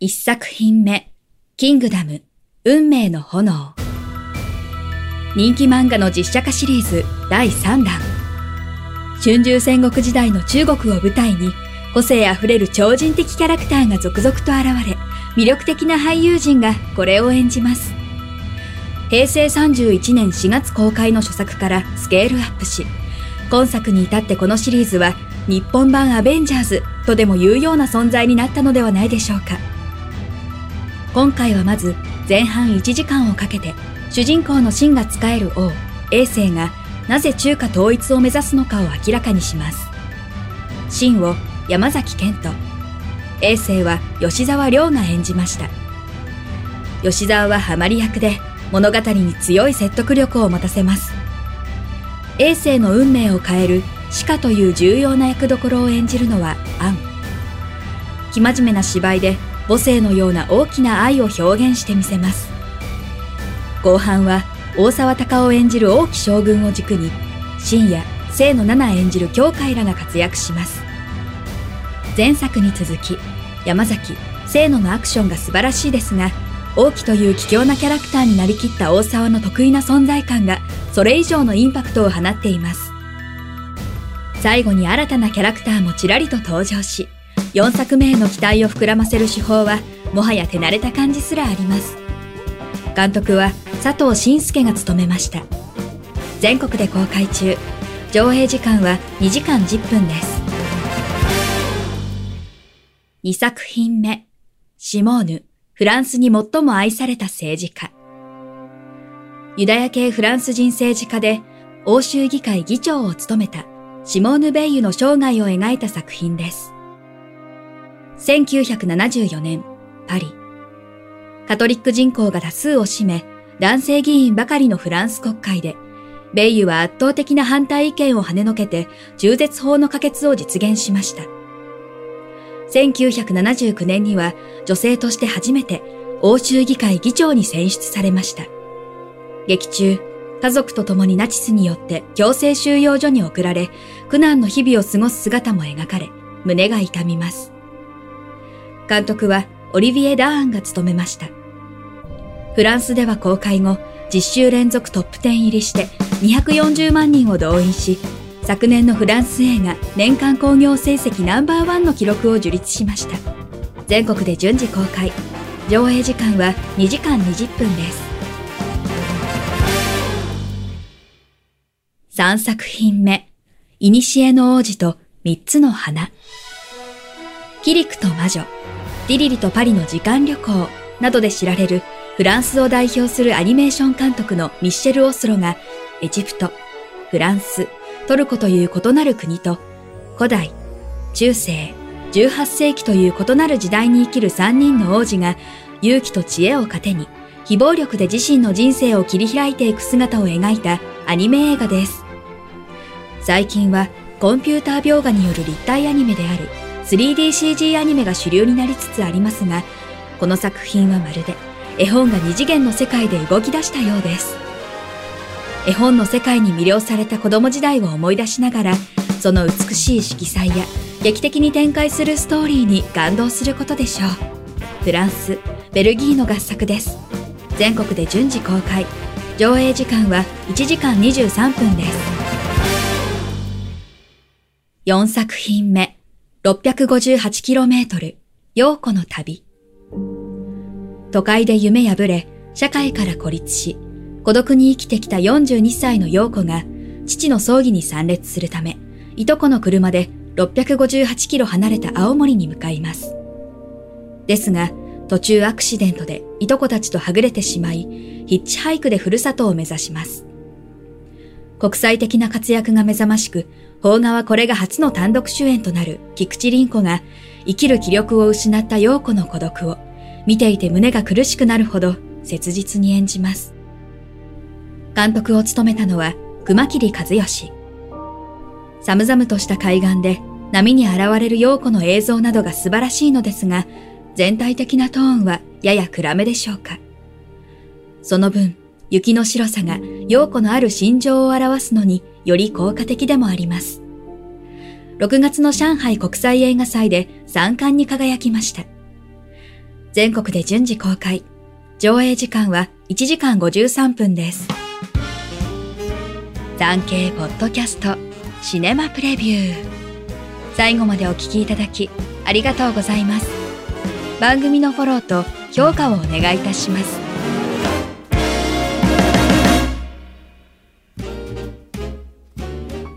1作品目、キングダム運命の炎。人気漫画の実写化シリーズ第3弾。春秋戦国時代の中国を舞台に、個性あふれる超人的キャラクターが続々と現れ、魅力的な俳優陣がこれを演じます。平成31年4月公開の初作からスケールアップし、今作に至ってこのシリーズは日本版アベンジャーズとでもいうような存在になったのではないでしょうか。今回はまず前半1時間をかけて、主人公の信が仕える王、英政がなぜ中華統一を目指すのかを明らかにします。信を山崎賢人、英政は吉沢亮が演じました。吉沢はハマり役で物語に強い説得力を持たせます。英政の運命を変える紫夏という重要な役どころを演じるのは杏。生真面目な芝居で母性のような大きな愛を表現してみせます。後半は大沢たかお演じる王騎将軍を軸に、信や清野菜名演じる羌かいらが活躍します。前作に続き、山崎、清野のアクションが素晴らしいですが、王騎という奇妙なキャラクターになりきった大沢の得意な存在感がそれ以上のインパクトを放っています。最後に新たなキャラクターもちらりと登場し、4作目への期待を膨らませる手法はもはや手慣れた感じすらあります。監督は佐藤信介が務めました。全国で公開中、上映時間は2時間10分です。2作品目、シモーヌ、フランスに最も愛された政治家。ユダヤ系フランス人政治家で欧州議会議長を務めたシモーヌ・ベイユの生涯を描いた作品です。1974年、パリ。カトリック人口が多数を占め、男性議員ばかりのフランス国会で、ベイユは圧倒的な反対意見を跳ねのけて、中絶法の可決を実現しました。1979年には、女性として初めて、欧州議会議長に選出されました。劇中、家族と共にナチスによって強制収容所に送られ、苦難の日々を過ごす姿も描かれ、胸が痛みます。監督は、オリヴィエ・ダーンが務めました。フランスでは公開後、10週連続トップ10入りして240万人を動員し、昨年のフランス映画年間興行成績ナンバー1の記録を樹立しました。全国で順次公開。上映時間は2時間20分です。3作品目、古の王子と3つの花。キリクと魔女、ディリリとパリの時間旅行などで知られるフランスを代表するアニメーション監督のミッシェル・オスロがエジプト、フランス、トルコという異なる国と古代、中世、18世紀という異なる時代に生きる3人の王子が勇気と知恵を糧に非暴力で自身の人生を切り開いていく姿を描いたアニメ映画です。最近はコンピューター描画による立体アニメである3DCG アニメが主流になりつつありますが、この作品はまるで絵本が2次元の世界で動き出したようです。絵本の世界に魅了された子供時代を思い出しながら、その美しい色彩や劇的に展開するストーリーに感動することでしょう。フランス、ベルギーの合作です。全国で順次公開。上映時間は1時間23分です。4作品目。658km、陽子の旅。都会で夢破れ、社会から孤立し、孤独に生きてきた42歳の陽子が、父の葬儀に参列するため、いとこの車で658キロ離れた青森に向かいます。ですが、途中アクシデントでいとこたちとはぐれてしまい、ヒッチハイクでふるさとを目指します。国際的な活躍が目覚ましく、邦画はこれが初の単独主演となる菊池凛子が生きる気力を失った陽子の孤独を見ていて胸が苦しくなるほど切実に演じます。監督を務めたのは熊切和義。寒々とした海岸で波に現れる陽子の映像などが素晴らしいのですが、全体的なトーンはやや暗めでしょうか。その分、雪の白さが陽子のある心情を表すのにより効果的でもあります。6月の上海国際映画祭で3冠に輝きました。全国で順次公開。上映時間は1時間53分です。産経ポッドキャストシネマプレビュー。最後までお聞きいただきありがとうございます。番組のフォローと評価をお願いいたします。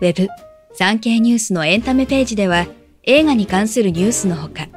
ウェブ、産経ニュースのエンタメページでは、映画に関するニュースのほか、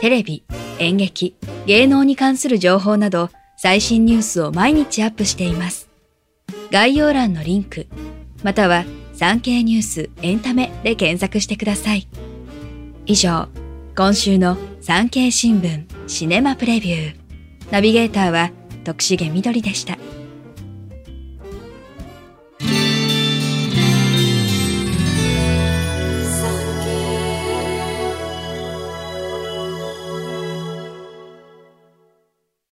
テレビ、演劇、芸能に関する情報など、最新ニュースを毎日アップしています。概要欄のリンク、または産経ニュースエンタメで検索してください。以上、今週の産経新聞シネマプレビュー。ナビゲーターは徳重みどりでした。